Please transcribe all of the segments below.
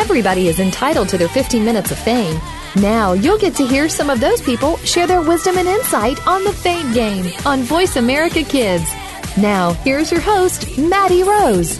Everybody is entitled to their 15 minutes of fame. Now you'll get to hear some of those people share their wisdom and insight on The Fame Game on Voice America Kids. Now, here's your host, Maddie Rose.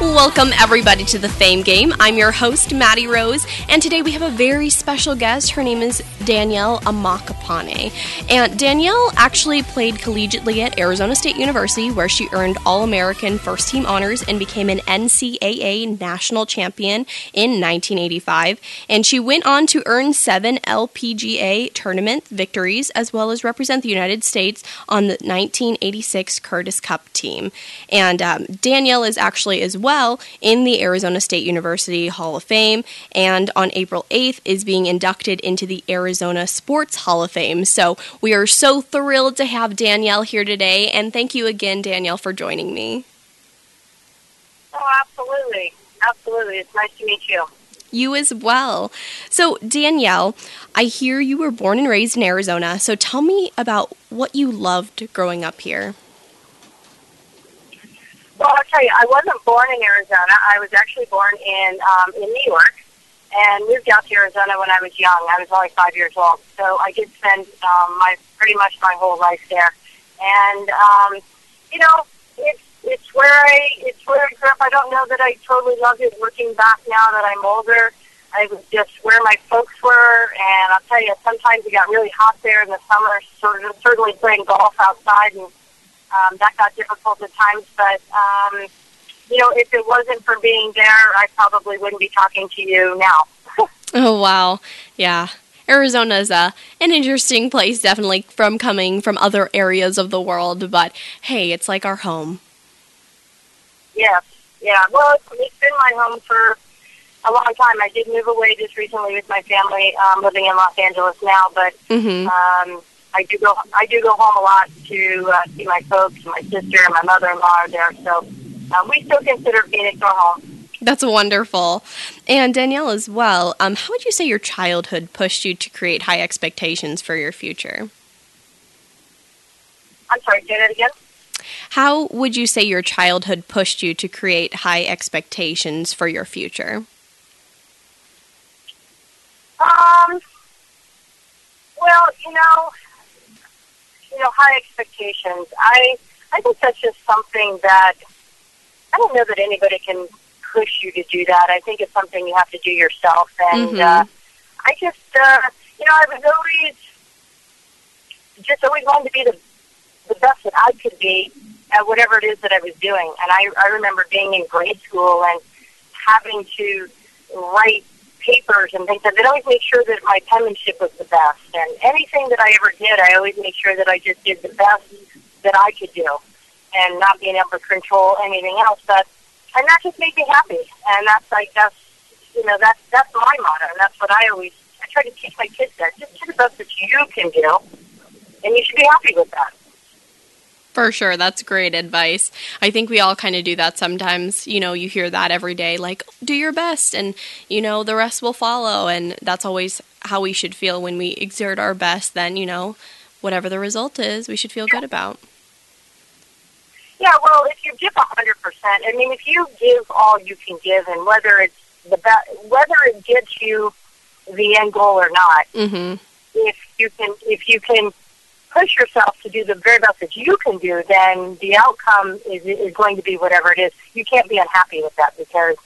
Welcome, everybody, to The Fame Game. I'm your host, Maddie Rose, and today we have a very special guest. Her name is Danielle Ammaccapane. And Danielle actually played collegiately at Arizona State University, where she earned All-American First Team honors and became an NCAA national champion in 1985. And she went on to earn 7 LPGA tournament victories, as well as represent the United States on the 1986 Curtis Cup team. And Danielle is actually as well in the Arizona State University Hall of Fame, and on April 8th is being inducted into the Arizona Sports Hall of Fame. So we are so thrilled to have Danielle here today, and thank you again, Danielle, for joining me. Oh, absolutely. Absolutely. It's nice to meet you. You as well. So, Danielle, I hear you were born and raised in Arizona, so tell me about what you loved growing up here. Well, I'll tell you, I wasn't born in Arizona. I was actually born in New York and moved out to Arizona when I was young. I was only 5 years old. So I did spend my whole life there. And, you know, it's where I grew up. I don't know that I totally loved it. Looking back now that I'm older, it was just where my folks were. And I'll tell you, sometimes it got really hot there in the summer, sort of, certainly playing golf outside, and that got difficult at times, but, you know, if it wasn't for being there, I probably wouldn't be talking to you now. Oh, wow. Yeah. Arizona is an interesting place, definitely, coming from other areas of the world, but, hey, it's like our home. Yes. Yeah. Well, it's been my home for a long time. I did move away just recently with my family, living in Los Angeles now, but... Mm-hmm. I do go home a lot to see my folks, and my sister and my mother-in-law are there, so we still consider Phoenix our home. That's wonderful. And Danielle as well, how would you say your childhood pushed you to create high expectations for your future? I'm sorry, say that again? How would you say your childhood pushed you to create high expectations for your future? Well, you know, high expectations. I think that's just something that I don't know that anybody can push you to do that. I think it's something you have to do yourself. And I just, you know, I was always wanted to be the best that I could be at whatever it is that I was doing. And I remember being in grade school and having to write papers and things, and they'd always make sure that my penmanship was the best. And anything that I ever did, I always made sure that I just did the best that I could do and not being able to control anything else. And that just made me happy. And that's, I guess, you know, that's my motto. And that's what I try to teach my kids that. Just do the best that you can do, and you should be happy with that. For sure. That's great advice. I think we all kind of do that sometimes. You know, you hear that every day, like, do your best and, you know, the rest will follow. And that's always how we should feel when we exert our best. Then, you know, whatever the result is, we should feel good about. Yeah, well, if you give 100%, I mean, if you give all you can give, and whether it's whether it gets you the end goal or not, if you can push yourself to do the very best that you can do, then the outcome is going to be whatever it is. You can't be unhappy with that because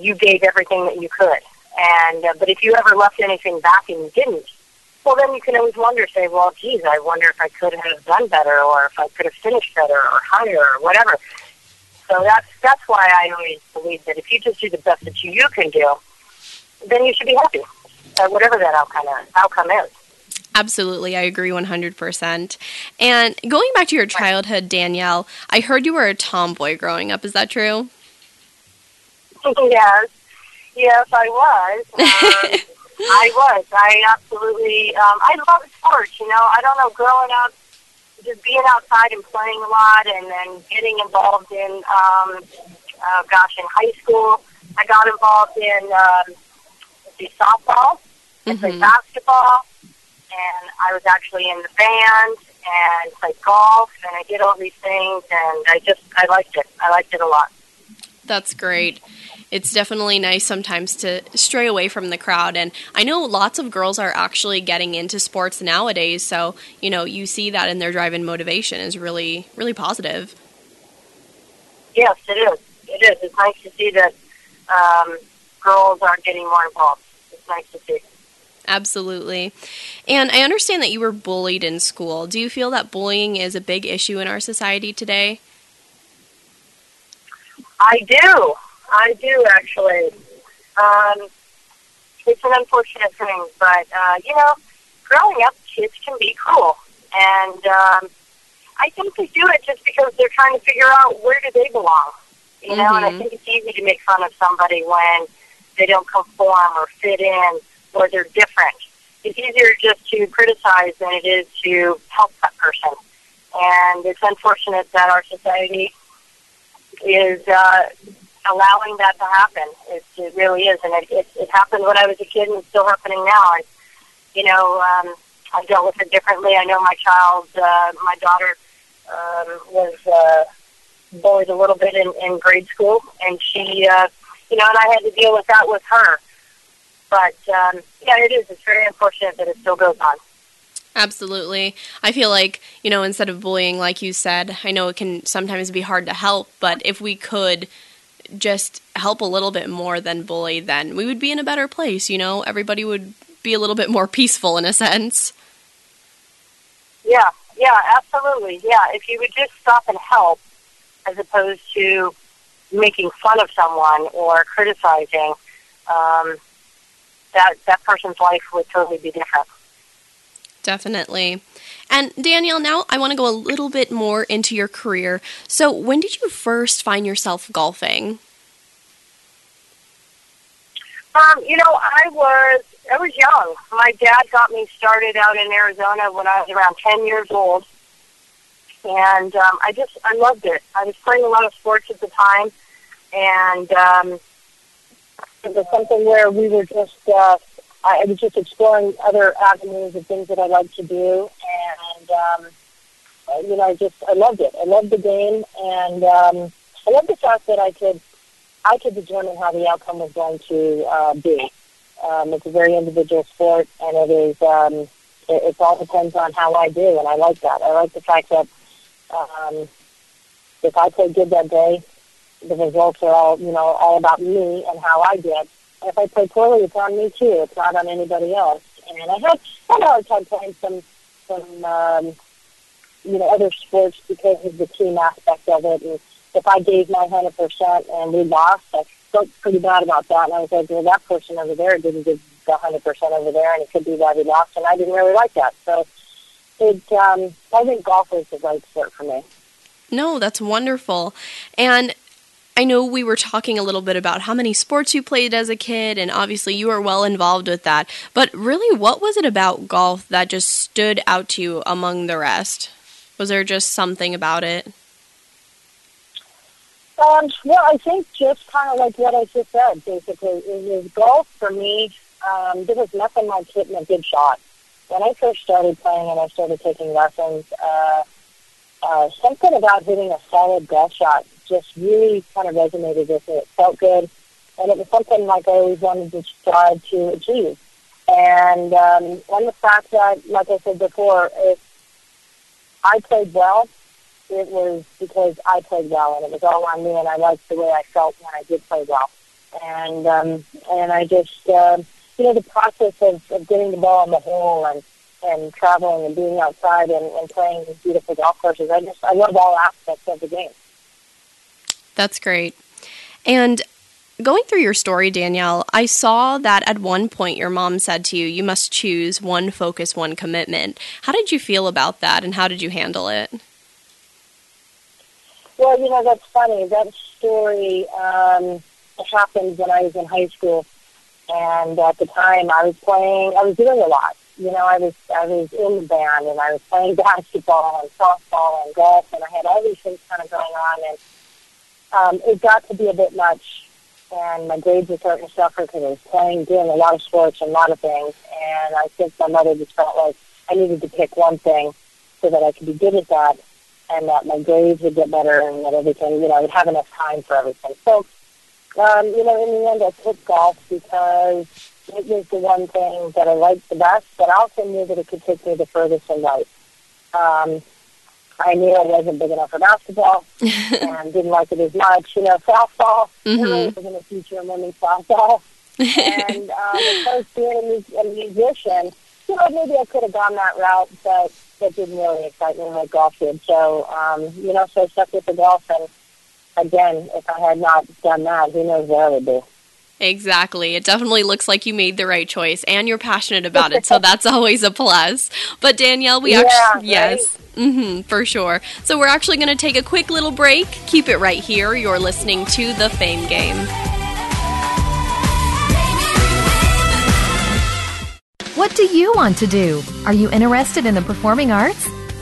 you gave everything that you could. And but if you ever left anything back and you didn't, well, then you can always wonder, say, well, geez, I wonder if I could have done better, or if I could have finished better or higher or whatever. So that's why I always believe that if you just do the best that you can do, then you should be happy, whatever that outcome is. Absolutely. I agree 100%. And going back to your childhood, Danielle, I heard you were a tomboy growing up. Is that true? Yes. Yes, I was. I absolutely, I love sports, you know. I don't know, growing up, just being outside and playing a lot, and then getting involved in, in high school, I got involved in softball, I played basketball, and I was actually in the band and played golf, and I did all these things, and I liked it. I liked it a lot. That's great. It's definitely nice sometimes to stray away from the crowd. And I know lots of girls are actually getting into sports nowadays. So, you know, you see that in their drive and motivation is really, really positive. Yes, it is. It is. It's nice to see that girls are getting more involved. It's nice to see. Absolutely. And I understand that you were bullied in school. Do you feel that bullying is a big issue in our society today? I do, actually. It's an unfortunate thing, but, you know, growing up, kids can be cruel. And I think they do it just because they're trying to figure out where do they belong. You know, and I think it's easy to make fun of somebody when they don't conform or fit in or they're different. It's easier just to criticize than it is to help that person. And it's unfortunate that our society is allowing that to happen. It really is, and it happened when I was a kid, and it's still happening now. And you know, I dealt with it differently. I know my child, my daughter, was bullied a little bit in grade school, and she, you know, and I had to deal with that with her. But yeah, it is. It's very unfortunate that it still goes on. Absolutely. I feel like, you know, instead of bullying, like you said, I know it can sometimes be hard to help, but if we could just help a little bit more than bully, then we would be in a better place, you know? Everybody would be a little bit more peaceful in a sense. Yeah, absolutely. Yeah, if you would just stop and help as opposed to making fun of someone or criticizing, that person's life would totally be different. Definitely. And Danielle, now I want to go a little bit more into your career. So when did you first find yourself golfing? You know, I was young. My dad got me started out in Arizona when I was around 10 years old. And I loved it. I was playing a lot of sports at the time. And it was something where we were just... I was just exploring other avenues of things that I like to do, and, you know, I loved it. I loved the game, and I loved the fact that I could determine how the outcome was going to be. It's a very individual sport, and it is, it all depends on how I do, and I like that. I like the fact that if I play good that day, the results are all, you know, all about me and how I did. If I play poorly, it's on me, too. It's not on anybody else. And I had a hard time playing some you know, other sports because of the team aspect of it. And if I gave my 100% and we lost, I felt pretty bad about that. And I was like, well, that person over there didn't give the 100% over there, and it could be why we lost. And I didn't really like that. So I think golf is the right sport for me. No, that's wonderful. And I know we were talking a little bit about how many sports you played as a kid, and obviously you were well involved with that. But really, what was it about golf that just stood out to you among the rest? Was there just something about it? Well, I think just kind of like what I just said, basically. It was golf, for me, there was nothing like hitting a good shot. When I first started playing and I started taking lessons, something about hitting a solid golf shot just really kind of resonated with me. It felt good, and it was something like I always wanted to strive to achieve. And on the fact that, like I said before, if I played well, it was because I played well, and it was all on me, and I liked the way I felt when I did play well. And I just, you know, the process of getting the ball on the hole and traveling and being outside and playing these beautiful golf courses, I love all aspects of the game. That's great. And going through your story, Danielle, I saw that at one point your mom said to you, you must choose one focus, one commitment. How did you feel about that, and how did you handle it? Well, you know, that's funny. That story happened when I was in high school, and at the time I was doing a lot. You know, I was in the band, and I was playing basketball and softball and golf, and I had all these things kind of going on, and it got to be a bit much, and my grades were starting to suffer because I was doing a lot of sports and a lot of things, and I think my mother just felt like I needed to pick one thing so that I could be good at that, and that my grades would get better, and that everything, you know, I would have enough time for everything. So in the end, I took golf because it was the one thing that I liked the best, but I also knew that it could take me the furthest in life. I knew I wasn't big enough for basketball and didn't like it as much. Softball, I was in the future of women's softball. And as far as being a musician, maybe I could have gone that route, but that didn't really excite me like golf did. So, so I stuck with the golf, and again, if I had not done that, who knows where I would be. Exactly. It definitely looks like you made the right choice, and you're passionate about it, so that's always a plus. But Danielle, yes, right? For sure. So we're actually going to take a quick little break. Keep it right here. You're listening to The Fame Game. What do you want to do? Are you interested in the performing arts?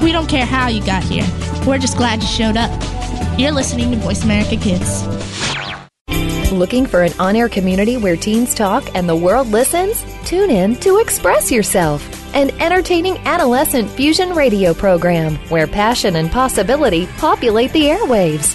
We don't care how you got here. We're just glad you showed up. You're listening to Voice America Kids. Looking for an on-air community where teens talk and the world listens? Tune in to Express Yourself, an entertaining adolescent fusion radio program where passion and possibility populate the airwaves.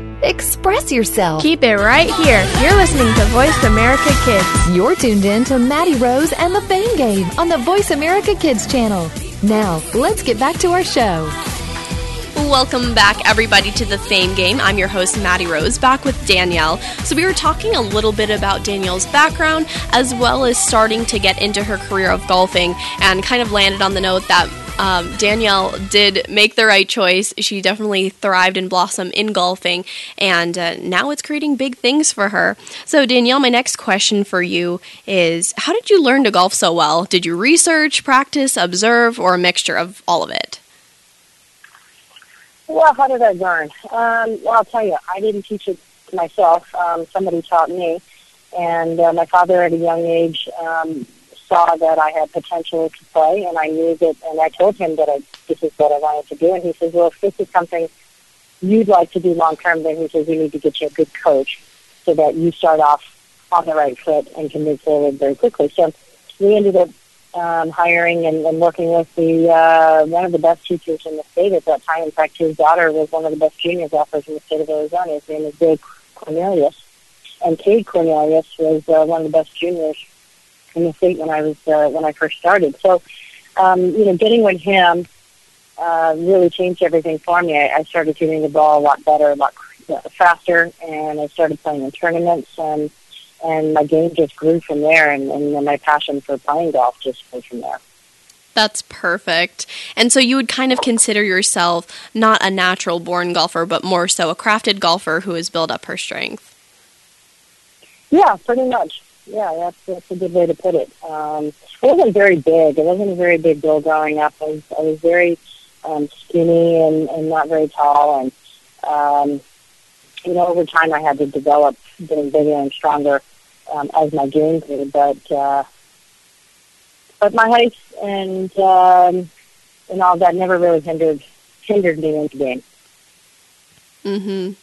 Express yourself. Keep it right here. You're listening to Voice America Kids. You're tuned in to Maddie Rose and the Fame Game on the Voice America Kids channel. Now, let's get back to our show. Welcome back, everybody, to The Fame Game. I'm your host, Maddie Rose, back with Danielle. So we were talking a little bit about Danielle's background, as well as starting to get into her career of golfing, and kind of landed on the note that Danielle did make the right choice. She definitely thrived and blossomed in golfing, and now it's creating big things for her. So Danielle, my next question for you is, how did you learn to golf so well? Did you research, practice, observe, or a mixture of all of it? Well, how did I learn? Well, I'll tell you, I didn't teach it myself. Somebody taught me, and my father at a young age saw that I had potential to play, and I knew that, and I told him that this is what I wanted to do, and he says, well, if this is something you'd like to do long-term, then he says, we need to get you a good coach so that you start off on the right foot and can move forward very quickly. So we ended up hiring and working with one of the best teachers in the state at that time. In fact, his daughter was one of the best junior golfers in the state of Arizona. His name is Bill Cornelius, and Kate Cornelius was one of the best juniors in the state when I first started. So, getting with him really changed everything for me. I started hitting the ball a lot better, a lot faster, and I started playing in tournaments, and my game just grew from there, and my passion for playing golf just grew from there. That's perfect. And so you would kind of consider yourself not a natural-born golfer, but more so a crafted golfer who has built up her strength. Yeah, pretty much. Yeah, that's a good way to put it. I wasn't very big. I wasn't a very big girl growing up. I was very skinny and not very tall. And, over time I had to develop getting bigger and stronger as my game grew. But my height and all that never really hindered me in the game. Mm-hmm.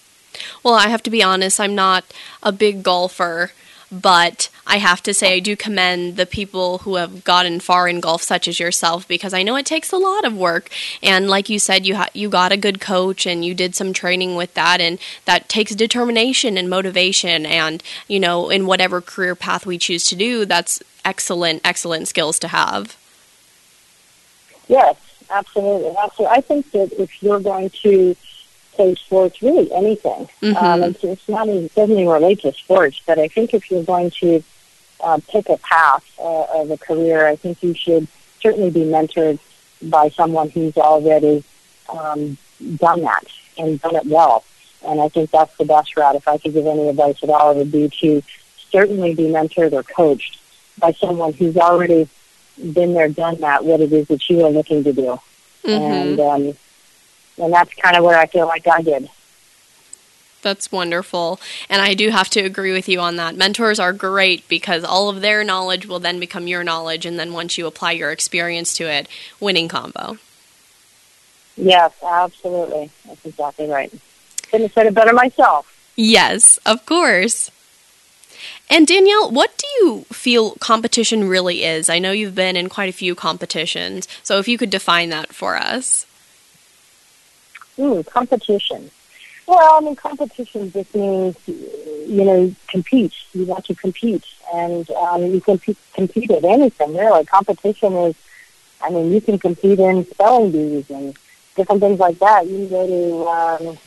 Well, I have to be honest. I'm not a big golfer. But I have to say I do commend the people who have gotten far in golf, such as yourself, because I know it takes a lot of work. And like you said, you got a good coach and you did some training with that, and that takes determination and motivation. And, in whatever career path we choose to do, that's excellent, excellent skills to have. Yes, absolutely. I think that if you're going to play sports, really anything. It doesn't even relate to sports, but I think if you're going to pick a path of a career, I think you should certainly be mentored by someone who's already done that and done it well. And I think that's the best route. If I could give any advice at all, it would be to certainly be mentored or coached by someone who's already been there, done that, what it is that you are looking to do. Mm-hmm. And that's kind of where I feel like I did. That's wonderful. And I do have to agree with you on that. Mentors are great because all of their knowledge will then become your knowledge. And then once you apply your experience to it, winning combo. Yes, absolutely. That's exactly right. Couldn't have said it better myself. Yes, of course. And Danielle, what do you feel competition really is? I know you've been in quite a few competitions. So if you could define that for us. Competition. Well, I mean, competition just means, you know, compete. You want to compete, and you can compete at anything, really. Competition is, I mean, you can compete in spelling bees and different things like that. You can go to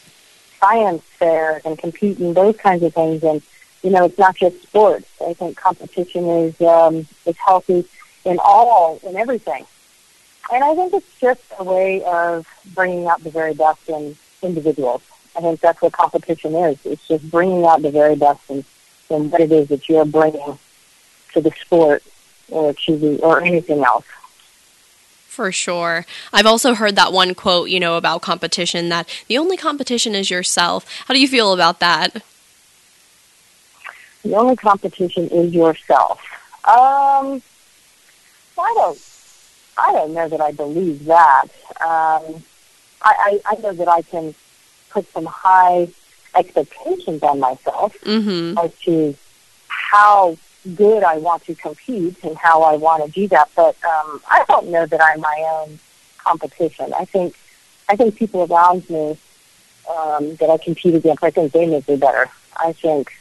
science fairs and compete in those kinds of things. And, you know, it's not just sports. I think competition is healthy in everything. And I think it's just a way of bringing out the very best in individuals. I think that's what competition is. It's just bringing out the very best in what it is that you're bringing to the sport or to or anything else. For sure. I've also heard that one quote, you know, about competition, that the only competition is yourself. How do you feel about that? The only competition is yourself. I don't know that I believe that. I know that I can put some high expectations on myself as to how good I want to compete and how I want to do that. But I don't know that I'm my own competition. I think people around me that I compete against, I think they make me better. I think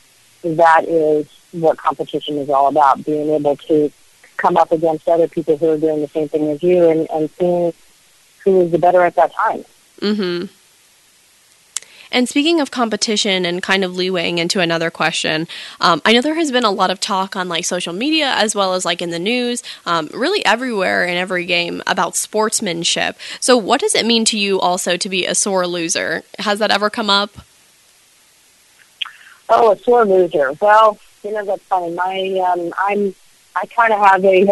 that is what competition is all about, being able to come up against other people who are doing the same thing as you and seeing who is the better at that time. Mm-hmm. And speaking of competition and kind of leewaying into another question, I know there has been a lot of talk on like social media as well as like in the news, really everywhere in every game about sportsmanship. So what does it mean to you also to be a sore loser? Has that ever come up? Oh, a sore loser. Well, you know, that's funny. I kind of have a,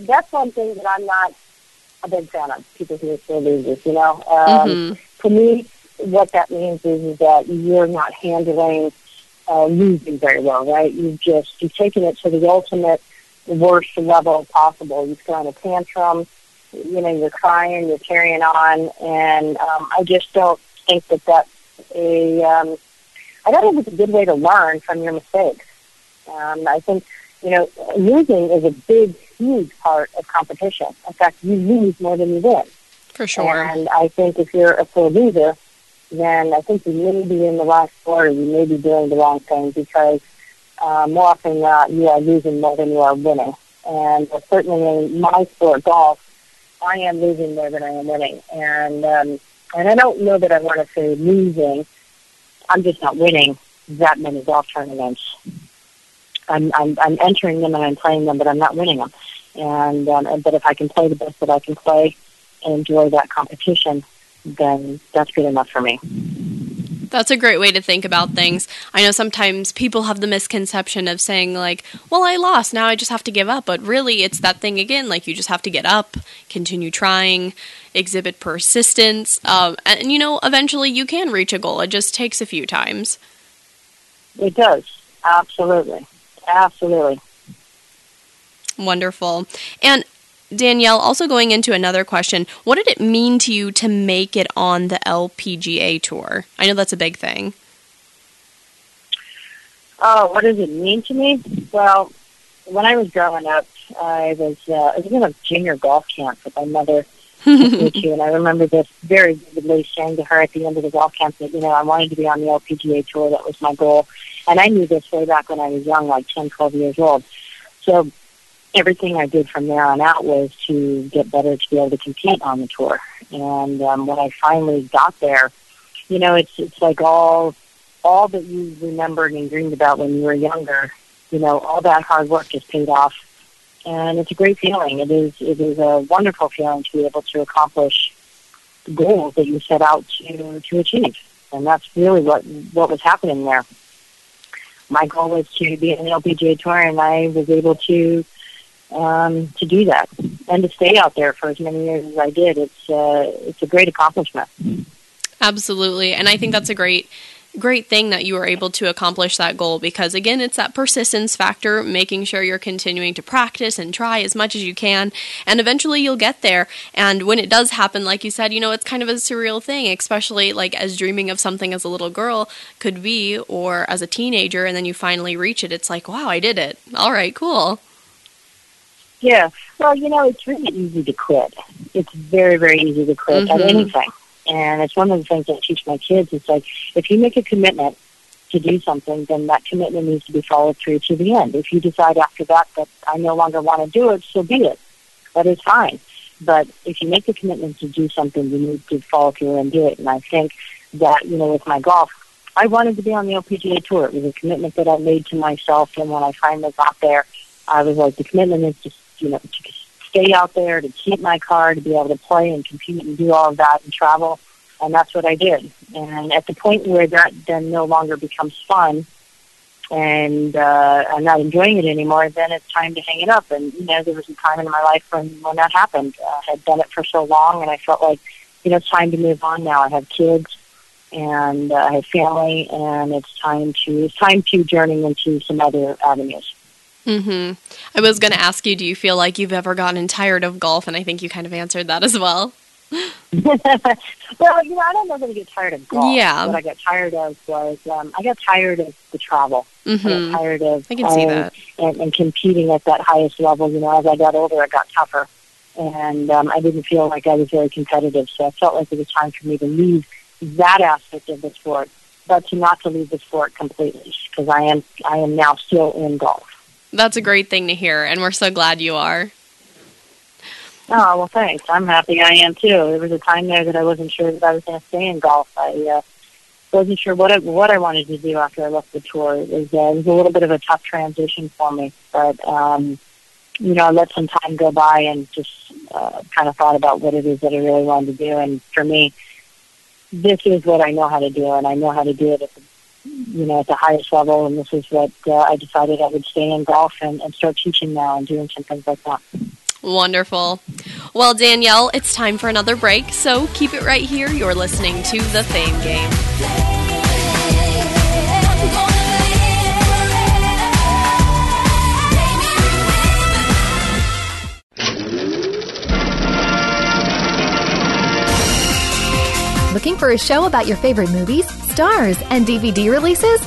that's one thing that I'm not a big fan of, people who are sore losers, you know. To me, what that means is that you're not handling losing very well, right? You've taken it to the ultimate worst level possible. You've thrown a tantrum, you know, you're crying, you're carrying on, and I just don't think that that's a, I don't think it's a good way to learn from your mistakes. I think, you know, losing is a huge part of competition. In fact, you lose more than you win. For sure. And I think if you're a sore loser, then I think you may be in the wrong sport or you may be doing the wrong thing because more often than not, you are losing more than you are winning. And certainly in my sport, golf, I am losing more than I am winning. And I don't know that I want to say losing. I'm just not winning that many golf tournaments. I'm entering them and I'm playing them, but I'm not winning them. But if I can play the best that I can play and enjoy that competition, then that's good enough for me. That's a great way to think about things. I know sometimes people have the misconception of saying like, well, I lost, now I just have to give up. But really it's that thing again, like you just have to get up, continue trying, exhibit persistence. And, you know, eventually you can reach a goal. It just takes a few times. It does. Absolutely. Absolutely. Wonderful. And Danielle, also going into another question, what did it mean to you to make it on the LPGA tour? I know that's a big thing. Oh, what does it mean to me? Well, when I was growing up, I was in a junior golf camp with my mother. And I remember this very vividly, saying to her at the end of the golf camp that, you know, I wanted to be on the LPGA tour. That was my goal. And I knew this way back when I was young, like 10, 12 years old. So everything I did from there on out was to get better to be able to compete on the tour. And when I finally got there, you know, it's like all that you remembered and dreamed about when you were younger, you know, all that hard work just paid off and it's a great feeling. It is a wonderful feeling to be able to accomplish the goals that you set out to achieve, and that's really what was happening there. My goal was to be on the LPGA tour, and I was able to do that and to stay out there for as many years as I did. It's a great accomplishment. Absolutely, and I think that's a great thing that you were able to accomplish that goal, because again, it's that persistence factor, making sure you're continuing to practice and try as much as you can, and eventually you'll get there. And when it does happen, like you said, you know, it's kind of a surreal thing, especially like as dreaming of something as a little girl could be, or as a teenager, and then you finally reach it. It's like, wow, I did it. All right, cool. Yeah. Well, you know, it's really easy to quit. It's very, very easy to quit at anything. And it's one of the things I teach my kids. It's like, if you make a commitment to do something, then that commitment needs to be followed through to the end. If you decide after that I no longer want to do it, so be it. That is fine. But if you make a commitment to do something, you need to follow through and do it. And I think that, you know, with my golf, I wanted to be on the LPGA tour. It was a commitment that I made to myself. And when I finally got there, I was like, the commitment is just, you know, to stay out there, to keep my car, to be able to play and compete and do all of that and travel. And that's what I did. And at the point where that then no longer becomes fun and I'm not enjoying it anymore, then it's time to hang it up. And, you know, there was a time in my life when that happened. I had done it for so long, and I felt like, you know, it's time to move on now. I have kids and I have family, and it's time to journey into some other avenues. I was going to ask you, do you feel like you've ever gotten tired of golf? And I think you kind of answered that as well. Well, you know, I don't know that I get tired of golf. Yeah. What I got tired of was I got tired of the travel. I got tired of and competing at that highest level. You know, as I got older, I got tougher. And I didn't feel like I was very competitive. So I felt like it was time for me to leave that aspect of the sport, but not to leave the sport completely, because I am now still in golf. That's a great thing to hear, and we're so glad you are. Oh, well, thanks. I'm happy I am, too. There was a time there that I wasn't sure that I was going to stay in golf. I wasn't sure what I wanted to do after I left the tour. It was a little bit of a tough transition for me, but, you know, I let some time go by and just kind of thought about what it is that I really wanted to do. And for me, this is what I know how to do, and I know how to do it at the at the highest level, and this is what I decided I would stay in golf and start teaching now and doing some things like that. Wonderful. Well, Danielle, it's time for another break, so keep it right here. You're listening to The Fame Game. Looking for a show about your favorite movies, stars, and DVD releases?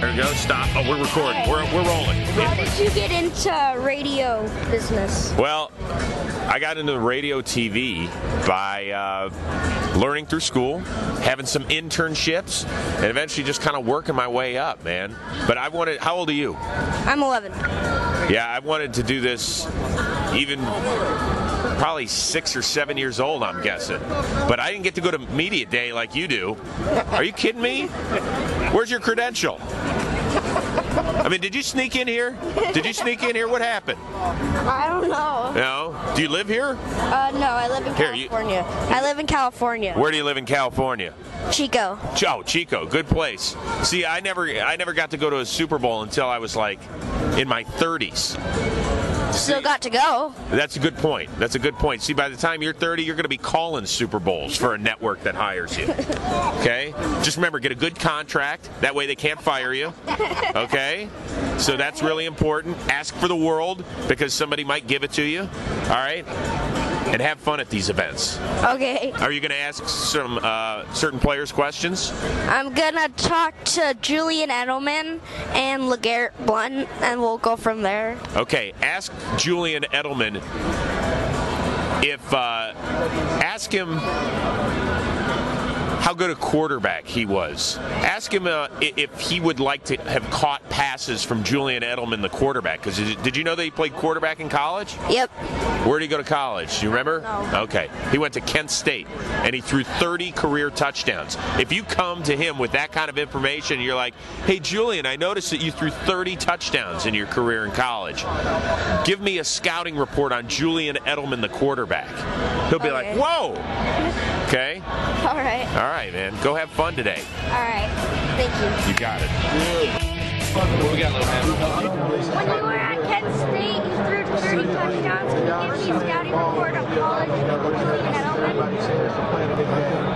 There we go. Stop. Oh, we're recording. Hey. We're rolling. How did you get into radio business? Well, I got into radio TV by learning through school, having some internships, and eventually just kind of working my way up, man. But I wanted... How old are you? I'm 11. Yeah, I wanted to do this even... probably 6 or 7 years old, I'm guessing. But I didn't get to go to media day like you do. Are you kidding me? Where's your credential? I mean, did you sneak in here? Did you sneak in here? What happened? I don't know. No? Do you live here? No, I live in California. I live in California. Where do you live in California? Chico. Oh, Chico. Good place. See, I never got to go to a Super Bowl until I was, like, in my 30s. Still got to go. That's a good point. That's a good point. See, by the time you're 30, you're going to be calling Super Bowls for a network that hires you. Okay? Just remember, get a good contract. That way they can't fire you. Okay? So that's really important. Ask for the world because somebody might give it to you. All right? And have fun at these events. Okay. Are you going to ask some certain players questions? I'm going to talk to Julian Edelman and LeGarrette Blunt, and we'll go from there. Okay. Ask Julian Edelman if ask him how good a quarterback he was. Ask him if he would like to have caught passes from Julian Edelman, the quarterback. Because did you know that he played quarterback in college? Yep. Where did he go to college? You remember? No. Okay. He went to Kent State, and he threw 30 career touchdowns. If you come to him with that kind of information, you're like, hey, Julian, I noticed that you threw 30 touchdowns in your career in college. Give me a scouting report on Julian Edelman, the quarterback. He'll be like, whoa. Okay? All right. All right. All right, man. Go have fun today. All right. Thank you. You got it. What we got, little man? When you were at Kent State, you threw 30 touchdowns. Can you give me a scouting report of college Julian Edelman?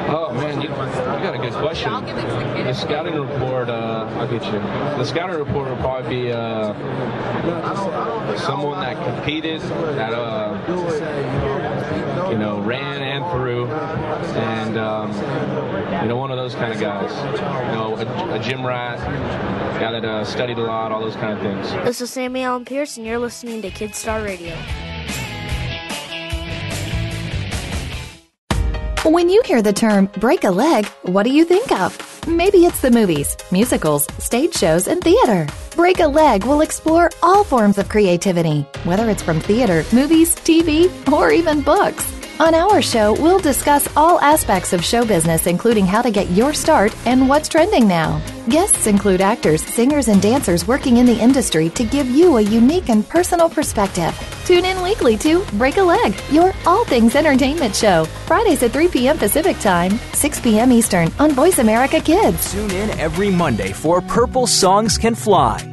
Oh, man, you got a good question. I'll give it to the kid. The scouting report, I'll get you. The scouting report will probably be someone that competed, that you know, ran and threw, and you know, one of those kind of guys. You know, a gym rat, a guy that studied a lot, all those kind of things. This is Sammy Allen Pierce, and you're listening to Kid Star Radio. When you hear the term break a leg, what do you think of? Maybe it's the movies, musicals, stage shows, and theater. Break a Leg will explore all forms of creativity, whether it's from theater, movies, TV, or even books. On our show, we'll discuss all aspects of show business, including how to get your start and what's trending now. Guests include actors, singers, and dancers working in the industry to give you a unique and personal perspective. Tune in weekly to Break a Leg, your all things entertainment show. Fridays at 3 p.m. Pacific Time, 6 p.m. Eastern on Voice America Kids. Tune in every Monday for Purple Songs Can Fly.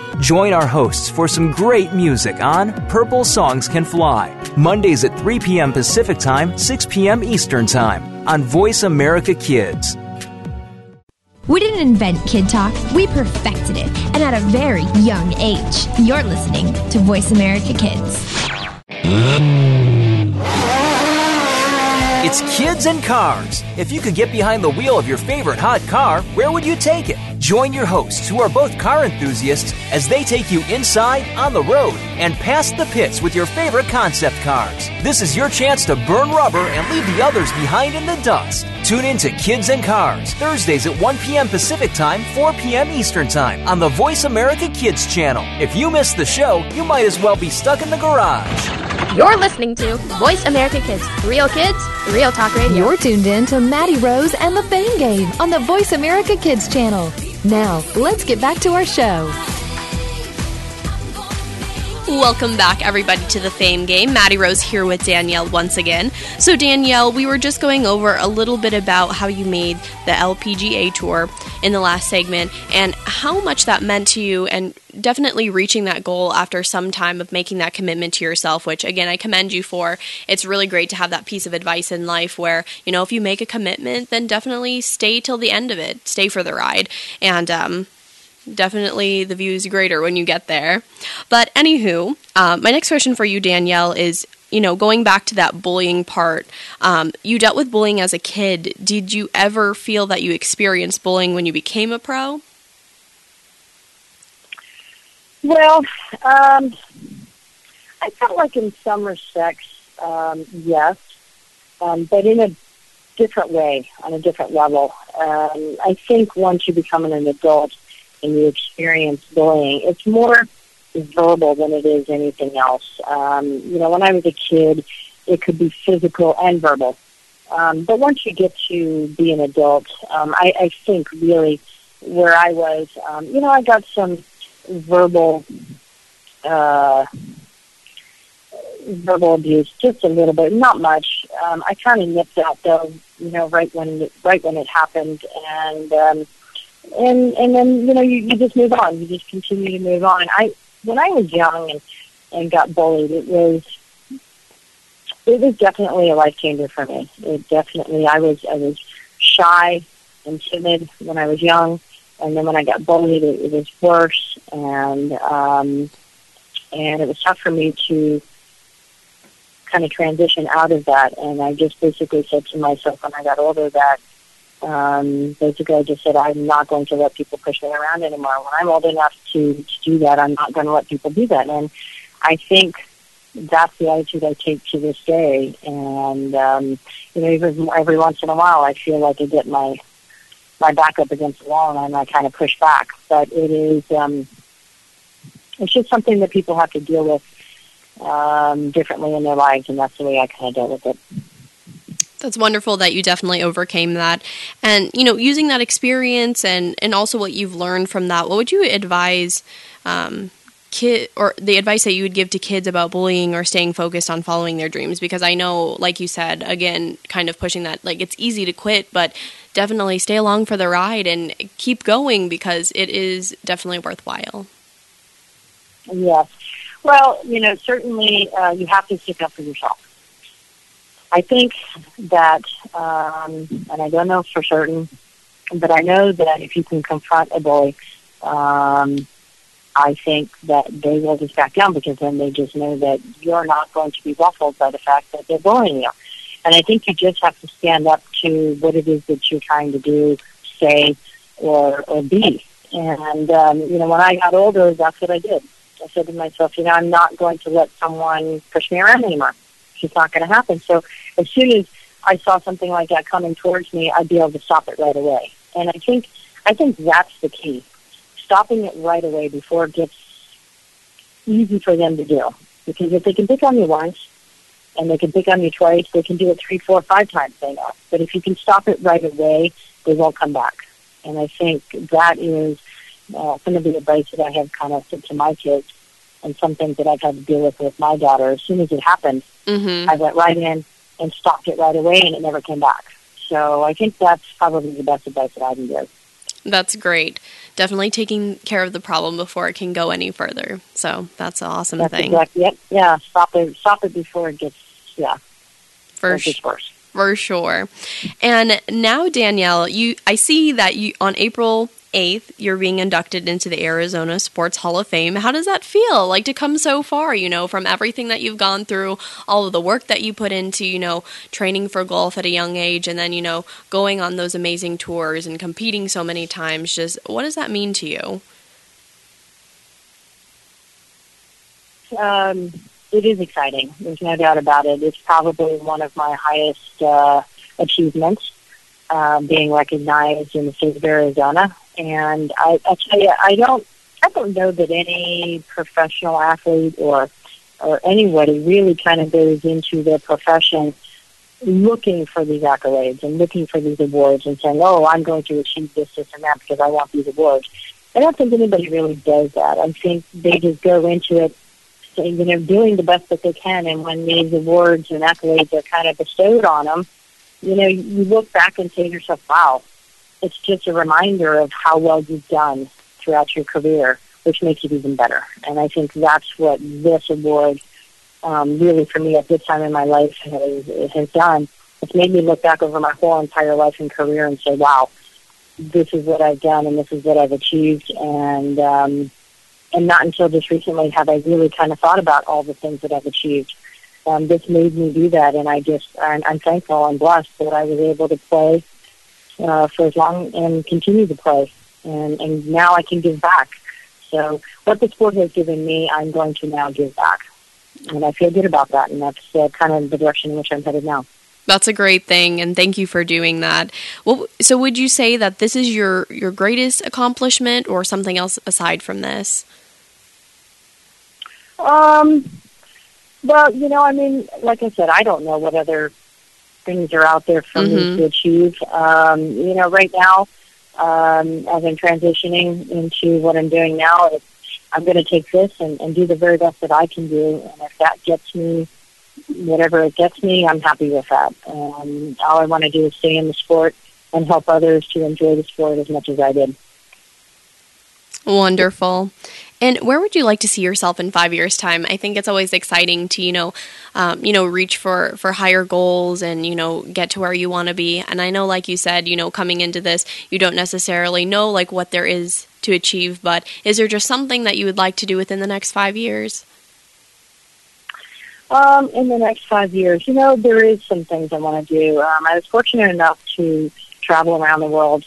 Join our hosts for some great music on Purple Songs Can Fly, Mondays at 3 p.m. Pacific Time, 6 p.m. Eastern Time on Voice America Kids. We didn't invent Kid Talk, we perfected it, and at a very young age. You're listening to Voice America Kids. It's Kids and Cars. If you could get behind the wheel of your favorite hot car, where would you take it? Join your hosts, who are both car enthusiasts, as they take you inside, on the road, and past the pits with your favorite concept cars. This is your chance to burn rubber and leave the others behind in the dust. Tune in to Kids and Cars, Thursdays at 1 p.m. Pacific Time, 4 p.m. Eastern Time, on the Voice America Kids channel. If you miss the show, you might as well be stuck in the garage. You're listening to Voice America Kids, Real Talk Radio. You're tuned in to Maddie Rose and the Fame Game on the Voice America Kids channel. Now, let's get back to our show. Welcome back, everybody, to the Fame Game. Maddie Rose here with Danielle once again. So, Danielle, we were just going over a little bit about how you made the LPGA Tour in the last segment and how much that meant to you, and definitely reaching that goal after some time of making that commitment to yourself, which, again, I commend you for. It's really great to have that piece of advice in life where, you know, if you make a commitment, then definitely stay till the end of it. Stay for the ride. And definitely the view is greater when you get there. But anywho, my next question for you, Danielle, is, you know, going back to that bullying part, you dealt with bullying as a kid. Did you ever feel that you experienced bullying when you became a pro? Well, I felt like in some respects, yes, but in a different way, on a different level. I think once you become an adult and you experience bullying, it's more verbal than it is anything else. You know, when I was a kid, it could be physical and verbal. But once you get to be an adult, I think really where I was, you know, I got some verbal abuse, just a little bit, not much. I kind of nipped that though, you know, right when it happened, and then you know you just move on, you just continue to move on. When I was young and got bullied, it was definitely a life changer for me. It definitely, I was shy and timid when I was young, and then when I got bullied, it was worse, and it was tough for me to kind of transition out of that. And I just basically said to myself when I got older that basically I just said, I'm not going to let people push me around anymore. When I'm old enough to do that, I'm not going to let people do that. And I think that's the attitude I take to this day. And, you know, even every once in a while, I feel like I get my back up against the wall and I kind of push back. But it is, it's just something that people have to deal with differently in their lives, and that's the way I kind of dealt with it. That's wonderful that you definitely overcame that. And, you know, using that experience and also what you've learned from that, what would you advise the advice that you would give to kids about bullying or staying focused on following their dreams? Because I know, like you said, again, kind of pushing that, like, it's easy to quit, but definitely stay along for the ride and keep going because it is definitely worthwhile. Yes. Well, you know, certainly you have to stick up for yourself. I think that, and I don't know for certain, but I know that if you can confront a bully, I think that they will just back down because then they just know that you're not going to be ruffled by the fact that they're bullying you. And I think you just have to stand up to what it is that you're trying to do, say, or be. And, you know, when I got older, that's what I did. I said to myself, you know, I'm not going to let someone push me around anymore. It's just not going to happen. So as soon as I saw something like that coming towards me, I'd be able to stop it right away. And I think that's the key. Stopping it right away before it gets easy for them to do. Because if they can pick on you once and they can pick on you twice, they can do it 3, 4, 5 times, they know. But if you can stop it right away, they won't come back. And I think that is some of the advice that I have kind of said to my kids, and some things that I've had to deal with my daughter. As soon as it happened, I went right in and stopped it right away, and it never came back. So I think that's probably the best advice that I can give. That's great. Definitely taking care of the problem before it can go any further. So that's an awesome thing. Exactly. Yep. Yeah. Stop it before it gets. Yeah. First. For sure. And now, Danielle, I see that you on April 8th, you're being inducted into the Arizona Sports Hall of Fame. How does that feel? Like, to come so far, you know, from everything that you've gone through, all of the work that you put into, you know, training for golf at a young age, and then, you know, going on those amazing tours and competing so many times. Just what does that mean to you? It is exciting. There's no doubt about it. It's probably one of my highest achievements, being recognized in the state of Arizona. And I tell you, I don't know that any professional athlete or anybody really kind of goes into their profession looking for these accolades and looking for these awards and saying, oh, I'm going to achieve this, this, and that because I want these awards. I don't think anybody really does that. I think they just go into it saying, you know, doing the best that they can. And when these awards and accolades are kind of bestowed on them, you know, you look back and say to yourself, wow, it's just a reminder of how well you've done throughout your career, which makes it even better. And I think that's what this award really, for me at this time in my life, has done. It's made me look back over my whole entire life and career and say, wow, this is what I've done and this is what I've achieved. And not until just recently have I really kind of thought about all the things that I've achieved. This made me do that, and I'm thankful and blessed that I was able to play for as long and continue to play, and now I can give back. So what the sport has given me, I'm going to now give back, and I feel good about that, and that's kind of the direction in which I'm headed now. That's a great thing, and thank you for doing that. Well, so would you say that this is your greatest accomplishment, or something else aside from this? Well, you know, I mean, like I said, I don't know what other things are out there for me to achieve. You know, right now, as I'm transitioning into what I'm doing now, I'm going to take this and do the very best that I can do. And if that gets me, whatever it gets me, I'm happy with that. All I want to do is stay in the sport and help others to enjoy the sport as much as I did. Wonderful. And where would you like to see yourself in 5 years' time? I think it's always exciting to, reach for higher goals and, get to where you want to be. And I know, like you said, coming into this, you don't necessarily know, what there is to achieve. But is there just something that you would like to do within the next 5 years? In the next 5 years, there is some things I want to do. I was fortunate enough to travel around the world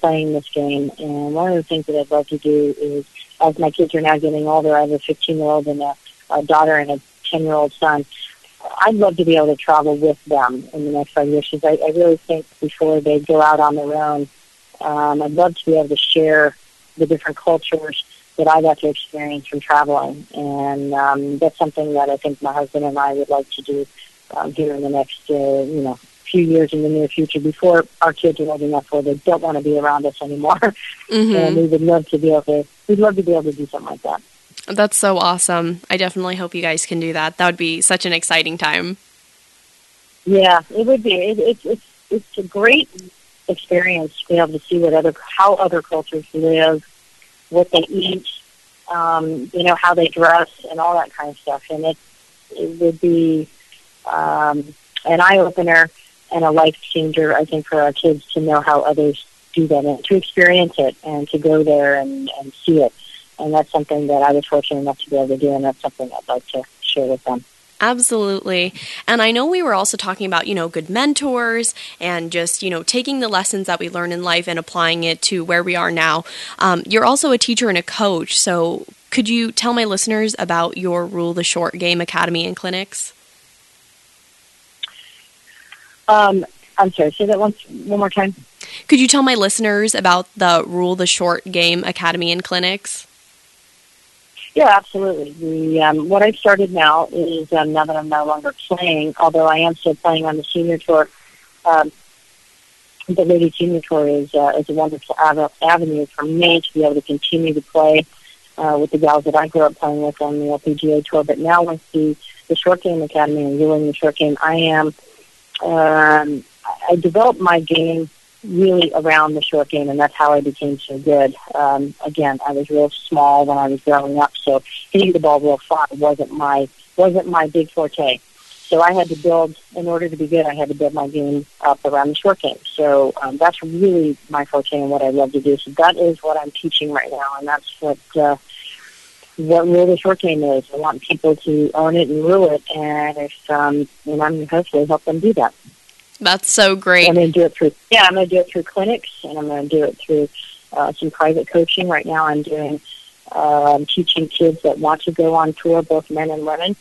playing this game. And one of the things that I'd love to do is, as my kids are now getting older, I have a 15-year-old and a daughter and a 10-year-old son. I'd love to be able to travel with them in the next 5 years. I really think before they go out on their own, I'd love to be able to share the different cultures that I got to experience from traveling. And that's something that I think my husband and I would like to do here in the next, few years in the near future, before our kids are old enough where they don't want to be around us anymore. And we'd love to be able to do something like that. That's so awesome. I definitely hope you guys can do that. That would be such an exciting time. Yeah, it would be. It's a great experience to be able to see how other cultures live, what they eat, how they dress, and all that kind of stuff. And it would be an eye-opener and a life-changer, I think, for our kids to know how others do that and to experience it and to go there and see it. And that's something that I was fortunate enough to be able to do, and that's something I'd like to share with them. Absolutely. And I know we were also talking about, good mentors and just, taking the lessons that we learn in life and applying it to where we are now. You're also a teacher and a coach, so could you tell my listeners about your Rule the Short Game Academy and clinics? I'm sorry, say that one more time. Could you tell my listeners about the Rule the Short Game Academy and clinics? Yeah, absolutely. What I've started now is, now that I'm no longer playing, although I am still playing on the senior tour, the Lady Senior Tour is a wonderful avenue for me to be able to continue to play with the gals that I grew up playing with on the LPGA tour. But now with the Short Game Academy and doing the short game, I developed my game really around the short game, and that's how I became so good. Again, I was real small when I was growing up, so hitting the ball real far wasn't my big forte. So I had to build, in order to be good, I had to build my game up around the short game. So that's really my forte and what I love to do. So that is what I'm teaching right now, and that's what Rule the Short Game is. I want people to own it and rule it, and if I'm going to hopefully help them do that. That's so great. I'm going to do it through clinics, and I'm going to do it through some private coaching. Right now I'm doing teaching kids that want to go on tour, both men and women,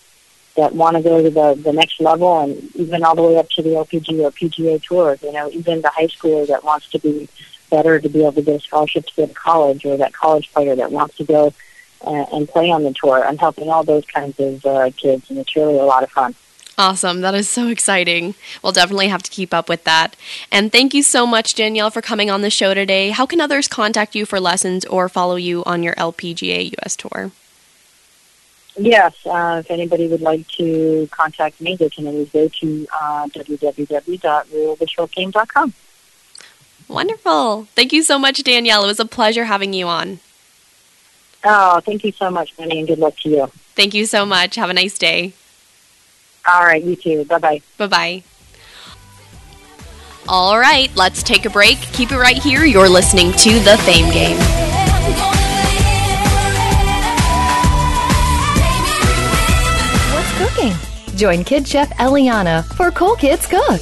that want to go to the next level, and even all the way up to the LPGA or PGA tour, even the high schooler that wants to be better to be able to get a scholarship to go to college, or that college player that wants to go and play on the tour. I'm helping all those kinds of kids, and it's really a lot of fun. Awesome. That is so exciting. We'll definitely have to keep up with that. And thank you so much, Danielle, for coming on the show today. How can others contact you for lessons or follow you on your LPGA US Tour? Yes. If anybody would like to contact me, they can always go to www.ruletheshortgame.com. Wonderful. Thank you so much, Danielle. It was a pleasure having you on. Oh, thank you so much, Maddie, and good luck to you. Thank you so much. Have a nice day. All right, you too. Bye-bye. Bye-bye. All right, let's take a break. Keep it right here. You're listening to The Fame Game. What's cooking? Join Kid Chef Eliana for Cool Kids Cook.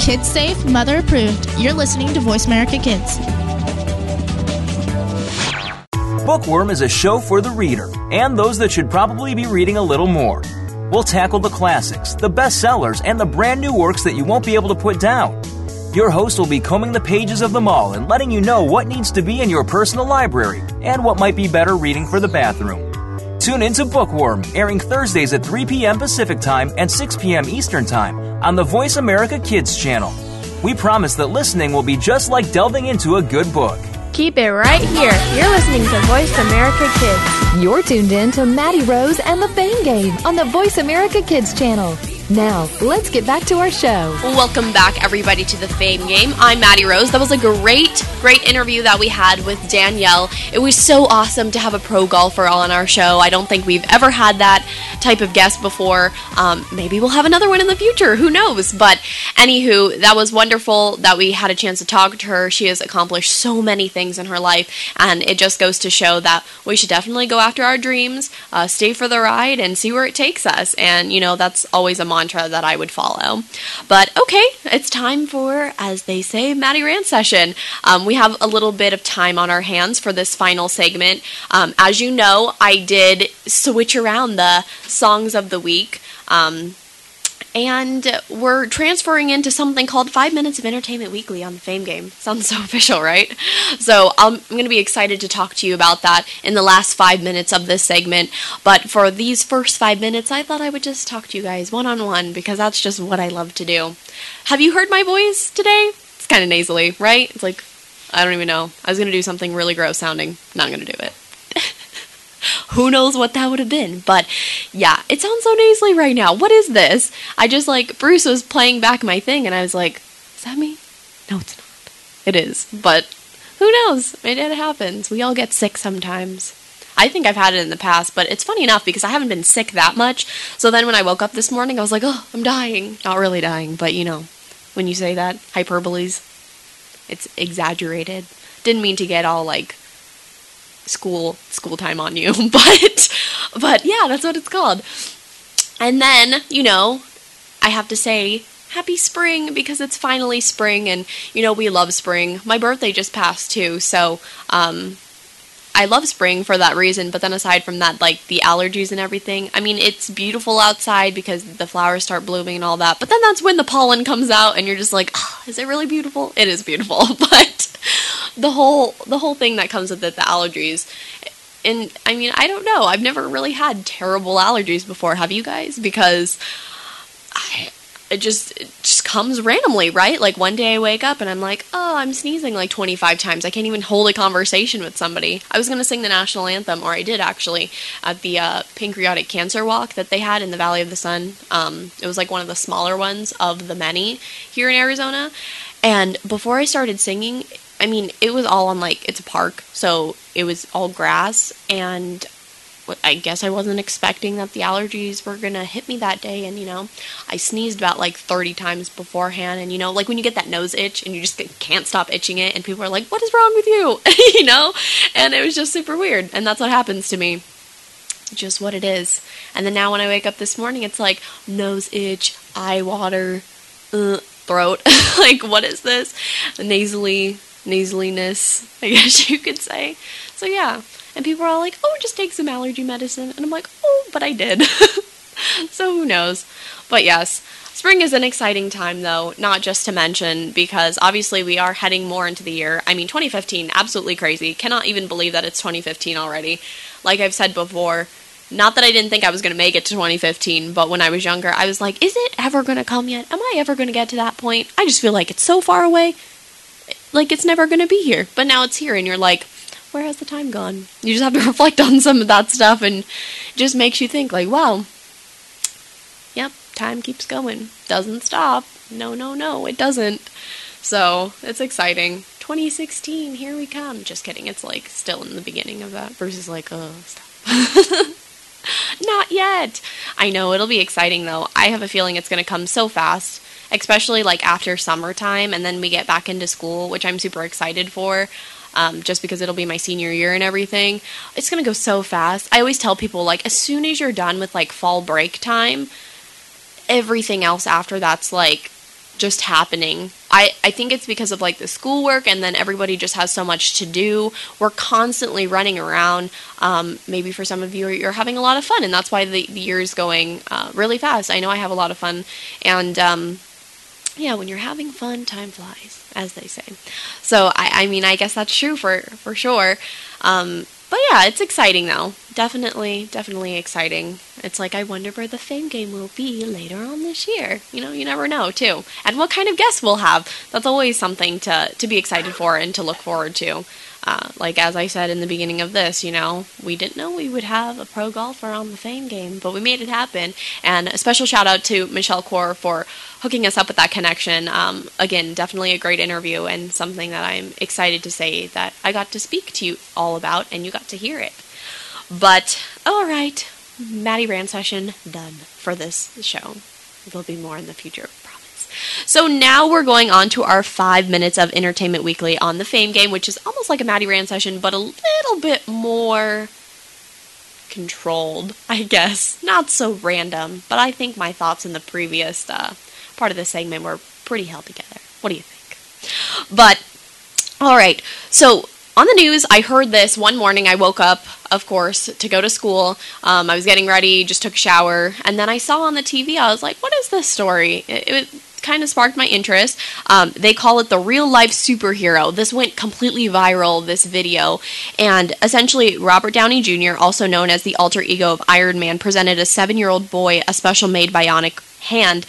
Kids safe, mother approved. You're listening to Voice America Kids. Bookworm is a show for the reader and those that should probably be reading a little more. We'll tackle the classics, the bestsellers, and the brand new works that you won't be able to put down. Your host will be combing the pages of them all and letting you know what needs to be in your personal library and what might be better reading for the bathroom. Tune into Bookworm, airing Thursdays at 3 p.m. Pacific Time and 6 p.m. Eastern Time on the Voice America Kids channel. We promise that listening will be just like delving into a good book. Keep it right here. You're listening to Voice America Kids. You're tuned in to Maddie Rose and the Fame Game on the Voice America Kids channel. Now, let's get back to our show. Welcome back, everybody, to the Fame Game. I'm Maddie Rose. That was a great interview that we had with Danielle. It was so awesome to have a pro golfer on our show. I don't think we've ever had that type of guest before. Maybe we'll have another one in the future. Who knows? But anywho, that was wonderful that we had a chance to talk to her. She has accomplished so many things in her life, and it just goes to show that we should definitely go after our dreams, stay for the ride, and see where it takes us. And, you know, that's always a mantra that I would follow. But okay, it's time for, as they say, Maddie Rant Session. We have a little bit of time on our hands for this final segment. As you know, I did switch around the songs of the week, and we're transferring into something called 5 Minutes of Entertainment Weekly on the Fame Game. Sounds so official, right? So I'm going to be excited to talk to you about that in the last 5 minutes of this segment. But for these first 5 minutes, I thought I would just talk to you guys one-on-one because that's just what I love to do. Have you heard my voice today? It's kind of nasally, right? It's like, I don't even know. I was going to do something really gross sounding. Not going to do it. Who knows what that would have been? But yeah, it sounds so nasally right now. What is this? I just Bruce was playing back my thing and I was like, is that me? No, it's not. It is. But who knows? It happens. We all get sick sometimes. I think I've had it in the past, but it's funny enough because I haven't been sick that much. So then when I woke up this morning, I was like, oh, I'm dying. Not really dying, but you know, when you say that, hyperboles, it's exaggerated. Didn't mean to get all school time on you, but yeah, that's what it's called. And then, you know, I have to say happy spring because it's finally spring, and you know, we love spring. My birthday just passed too, so I love spring for that reason. But then aside from that, the allergies and everything, I mean, it's beautiful outside because the flowers start blooming and all that, but then that's when the pollen comes out and you're just like, oh, is it really beautiful? It is beautiful, but the whole thing that comes with it, the allergies. And I mean, I don't know. I've never really had terrible allergies before. Have you guys? Because it just comes randomly, right? One day I wake up and I'm like, oh, I'm sneezing 25 times. I can't even hold a conversation with somebody. I was going to sing the national anthem, or I did actually, at the pancreatic cancer walk that they had in the Valley of the Sun. It was one of the smaller ones of the many here in Arizona. And before I started singing, I mean, it was all on, it's a park, so it was all grass, and I guess I wasn't expecting that the allergies were gonna hit me that day, and, you know, I sneezed about, 30 times beforehand, and, you know, when you get that nose itch, and you just can't stop itching it, and people are like, what is wrong with you? You know? And it was just super weird, and that's what happens to me. Just what it is. And then now when I wake up this morning, it's nose itch, eye water, throat, what is this? Nasaliness, I guess you could say. So yeah, and people are all like, oh, just take some allergy medicine, and I'm like, oh, but I did. So who knows? But yes, spring is an exciting time, though, not just to mention, because obviously we are heading more into the year. I mean, 2015, absolutely crazy. Cannot even believe that it's 2015 already. Like I've said before, not that I didn't think I was going to make it to 2015, but when I was younger, I was like, is it ever going to come yet? Am I ever going to get to that point? I just feel like it's so far away. It's never going to be here. But now it's here, and you're like, where has the time gone? You just have to reflect on some of that stuff, and it just makes you think, wow, yep, time keeps going. Doesn't stop. No, it doesn't. So it's exciting. 2016, here we come. Just kidding. It's like still in the beginning of that. Bruce is like, oh, stop. Not yet. I know it'll be exciting though. I have a feeling it's going to come so fast, especially like after summertime, and then we get back into school, which I'm super excited for. Just because it'll be my senior year and everything. It's going to go so fast. I always tell people, like, as soon as you're done with, like, fall break time, everything else after that's, like, just happening. I think it's because of, like, the schoolwork, and then everybody just has so much to do. We're constantly running around. Maybe for some of you, you're having a lot of fun, and that's why the year's going really fast. I know I have a lot of fun, and yeah, when you're having fun, time flies, as they say. So, I mean, I guess that's true for sure. But yeah, it's exciting, though. Definitely exciting. It's like, I wonder where the Fame Game will be later on this year. You know, you never know, too. And what kind of guests we'll have. That's always something to be excited for and to look forward to. Like, as I said in the beginning of this, you know, we didn't know we would have a pro golfer on the Fame Game, but we made it happen. And a special shout out to Michelle Kaur for hooking us up with that connection. Again, definitely a great interview and something that I'm excited to say that I got to speak to you all about and you got to hear it. But, all right, Maddie Rand session done for this show. There'll be more in the future. So now we're going on to our 5 minutes of Entertainment Weekly on the Fame Game, which is almost like a Maddie Rand session, but a little bit more controlled, I guess. Not so random, but I think my thoughts in the previous part of the segment were pretty held together. What do you think? But, all right, so on the news, I heard this one morning. I woke up, of course, to go to school. I was getting ready, just took a shower, and then I saw on the TV, I was like, what is this story? It kind of sparked my interest. They call it the real life superhero. This went completely viral, this video, and essentially Robert Downey Jr., also known as the alter ego of Iron Man, presented a 7-year-old boy a special made bionic hand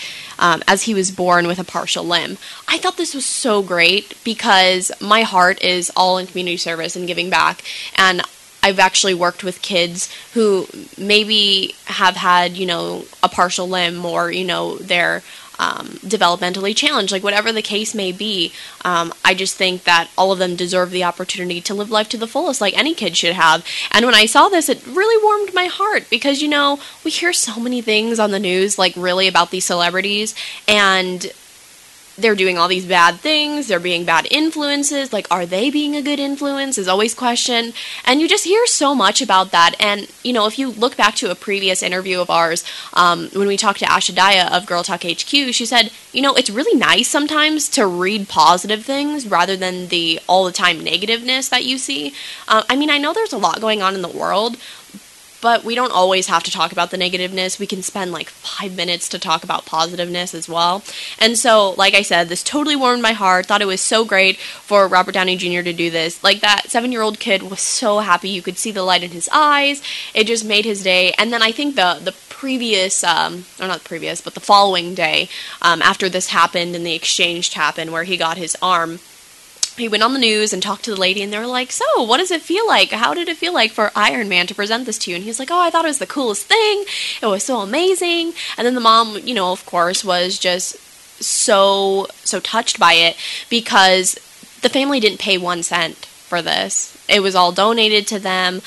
as he was born with a partial limb. I thought this was so great because my heart is all in community service and giving back, and I've actually worked with kids who maybe have had, you know, a partial limb or, you know, they're developmentally challenged, like whatever the case may be. I just think that all of them deserve the opportunity to live life to the fullest like any kid should have. And when I saw this, it really warmed my heart because, you know, we hear so many things on the news, like really about these celebrities, and they're doing all these bad things, they're being bad influences, like are they being a good influence is always questioned, and you just hear so much about that. And you know, if you look back to a previous interview of ours, when we talked to Ashadiah of Girl Talk HQ, she said, you know, it's really nice sometimes to read positive things rather than the all the time negativeness that you see. I mean, I know there's a lot going on in the world, but we don't always have to talk about the negativeness. We can spend like 5 minutes to talk about positiveness as well. And so, like I said, this totally warmed my heart. Thought it was so great for Robert Downey Jr. to do this. Like, that 7-year-old kid was so happy. You could see the light in his eyes. It just made his day. And then I think the previous, or not the previous, but the following day, after this happened and the exchange happened where he got his arm, he went on the news and talked to the lady, and they were like, so, what does it feel like? How did it feel like for Iron Man to present this to you? And he's like, oh, I thought it was the coolest thing. It was so amazing. And then the mom, you know, of course, was just so touched by it because the family didn't pay 1 cent for this. It was all donated to them.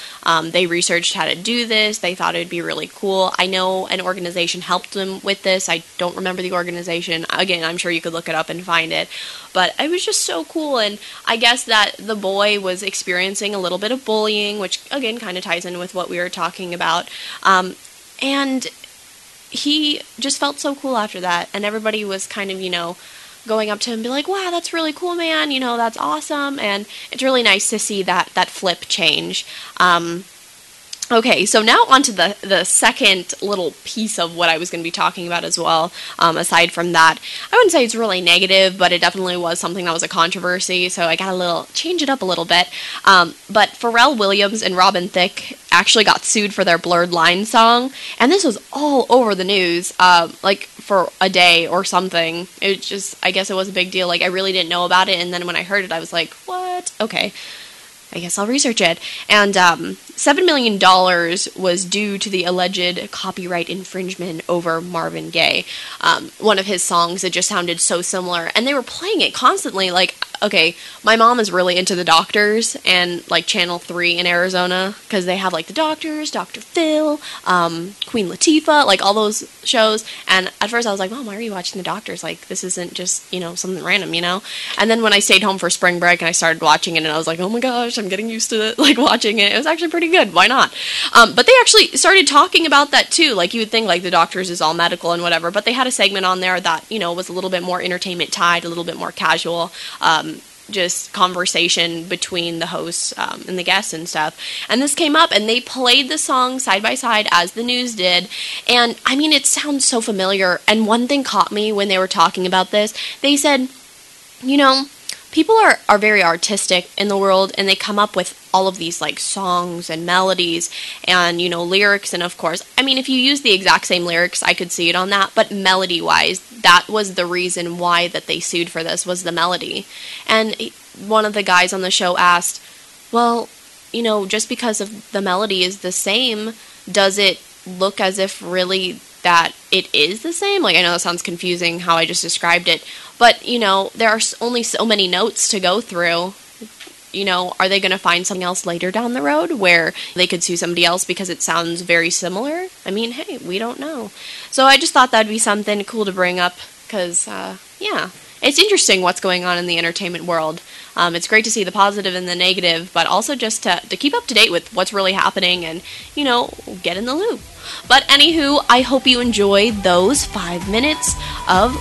They researched how to do this. They thought it would be really cool. I know an organization helped them with this. I don't remember the organization. Again, I'm sure you could look it up and find it. But it was just so cool. And I guess that the boy was experiencing a little bit of bullying, which, again, kind of ties in with what we were talking about. And he just felt so cool after that. And everybody was kind of, you know, going up to him and be like, wow, that's really cool, man, you know, that's awesome. And it's really nice to see that flip change. Okay, so now on to the second little piece of what I was going to be talking about as well. Aside from that, I wouldn't say it's really negative, but it definitely was something that was a controversy, so I got a little, change it up a little bit. But Pharrell Williams and Robin Thicke actually got sued for their Blurred Lines song, and this was all over the news, like for a day or something. It just, I guess it was a big deal, like I really didn't know about it, and then when I heard it, I was like, what? Okay. I guess I'll research it. And $7 million was due to the alleged copyright infringement over Marvin Gaye, one of his songs that just sounded so similar. And they were playing it constantly. Like, okay, my mom is really into The Doctors and, like, Channel 3 in Arizona, because they have, like, The Doctors, Dr. Phil, Queen Latifah, like, all those shows. And at first I was like, Mom, why are you watching The Doctors? Like, this isn't just, you know, something random, you know? And then when I stayed home for spring break and I started watching it, and I was like, oh my gosh, I'm getting used to it, like, watching it. It was actually pretty good. Why not? But they actually started talking about that, too. Like, you would think, like, The Doctors is all medical and whatever, but they had a segment on there that, you know, was a little bit more entertainment tied, a little bit more casual, just conversation between the hosts and the guests and stuff. And this came up, and they played the song side by side as the news did. And I mean, it sounds so familiar. And one thing caught me when they were talking about this. They said, you know, people are very artistic in the world, and they come up with all of these, like, songs and melodies and, you know, lyrics. And of course, I mean, if you use the exact same lyrics, I could see it on that, but melody wise, that was the reason why that they sued for this, was the melody. And one of the guys on the show asked, well, you know, just because of the melody is the same, does it look as if really that it is the same? Like, I know that sounds confusing how I just described it, but, you know, there are only so many notes to go through. You know, are they going to find something else later down the road where they could sue somebody else because it sounds very similar? I mean, hey, we don't know. So I just thought that'd be something cool to bring up because, yeah, it's interesting what's going on in the entertainment world. It's great to see the positive and the negative, but also just to keep up to date with what's really happening and, you know, get in the loop. But anywho, I hope you enjoyed those 5 minutes of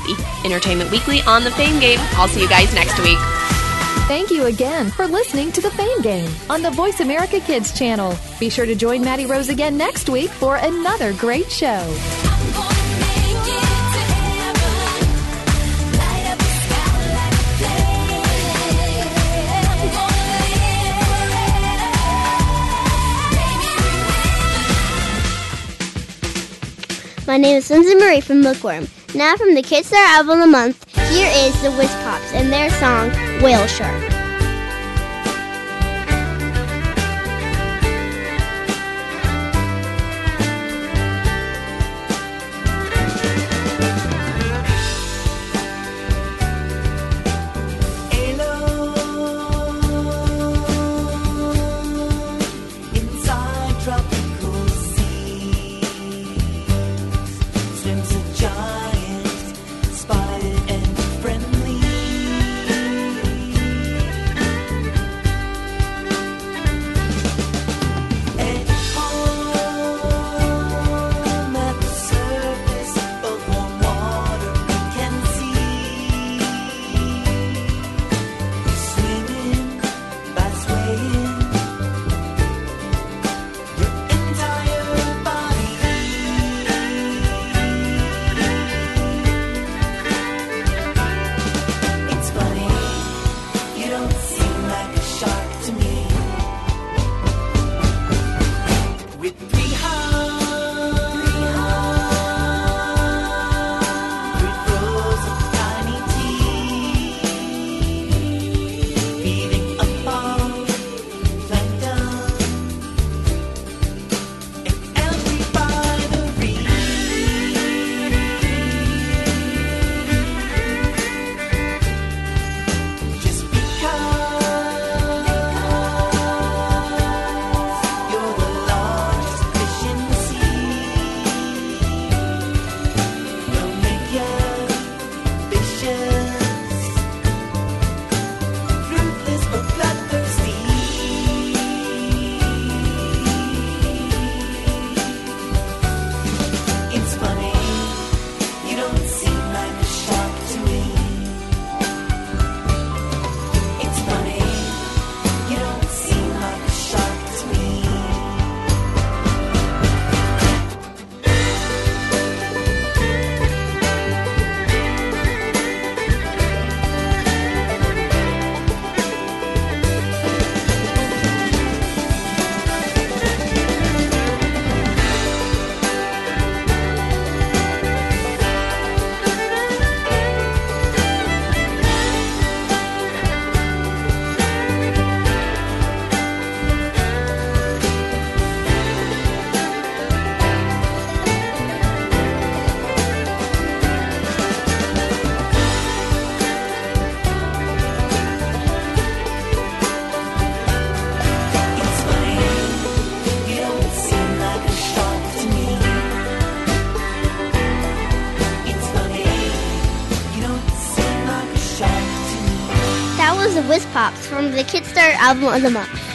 Entertainment Weekly on The Fame Game. I'll see you guys next week. Thank you again for listening to The Fame Game on the Voice America Kids channel. Be sure to join Maddie Rose again next week for another great show. My name is Susan Marie from Bookworm. Now from the Kids Star album of the month, here is the Whiz Pops and their song, Whale Shark. of Whiz Pops from the Kid Star Album of the Month.